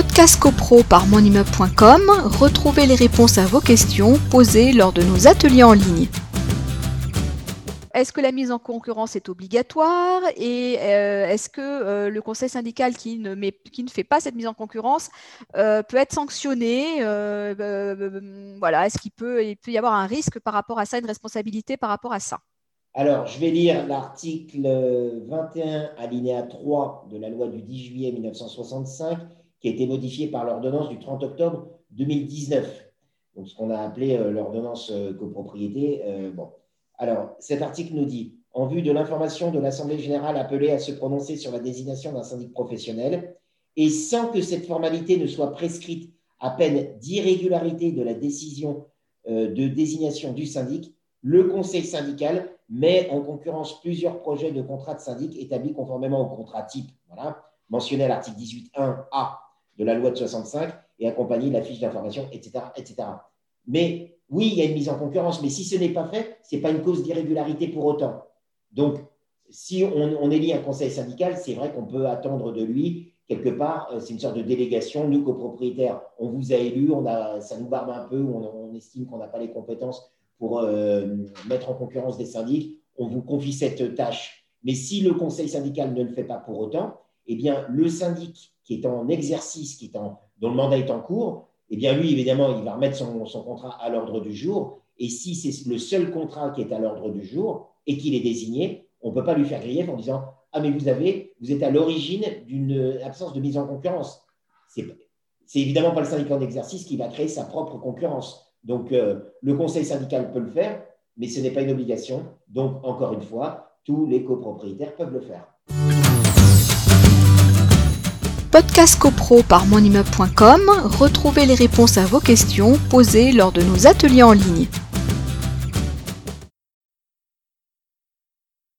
podcast copro par monimmeuble.com, retrouvez les réponses à vos questions posées lors de nos ateliers en ligne. Est-ce que la mise en concurrence est obligatoire et est-ce que le conseil syndical qui ne fait pas cette mise en concurrence peut être sanctionné voilà, est-ce qu'il peut y avoir un risque par rapport à ça, une responsabilité par rapport à ça? Alors, je vais lire l'article 21, alinéa 3 de la loi du 10 juillet 1965 qui a été modifiée par l'ordonnance du 30 octobre 2019. Donc, ce qu'on a appelé l'ordonnance copropriété. Alors, cet article nous dit « En vue de l'information de l'Assemblée générale appelée à se prononcer sur la désignation d'un syndic professionnel et sans que cette formalité ne soit prescrite à peine d'irrégularité de la décision de désignation du syndic, le conseil syndical met en concurrence plusieurs projets de contrat de syndic établis conformément au contrat type voilà, mentionné à l'article 18.1a de la loi de 65 et accompagné de la fiche d'information, etc. etc. » Mais oui, il y a une mise en concurrence, mais si ce n'est pas fait, ce n'est pas une cause d'irrégularité pour autant. Donc, si on élit un conseil syndical, c'est vrai qu'on peut attendre de lui, quelque part, c'est une sorte de délégation, nous, copropriétaires, on vous a élus, ça nous barbe un peu, on estime qu'on n'a pas les compétences pour mettre en concurrence des syndics, on vous confie cette tâche. Mais si le conseil syndical ne le fait pas pour autant, eh bien, le syndic qui est en exercice, dont le mandat est en cours, eh bien, lui, évidemment, il va remettre son contrat à l'ordre du jour. Et si c'est le seul contrat qui est à l'ordre du jour et qu'il est désigné, on ne peut pas lui faire grief en disant « Ah, mais vous êtes à l'origine d'une absence de mise en concurrence. » C'est évidemment pas le syndicat en exercice qui va créer sa propre concurrence. Donc, le conseil syndical peut le faire, mais ce n'est pas une obligation. Donc, encore une fois, tous les copropriétaires peuvent le faire. Podcast copro par monimmeuble.com, retrouvez les réponses à vos questions posées lors de nos ateliers en ligne.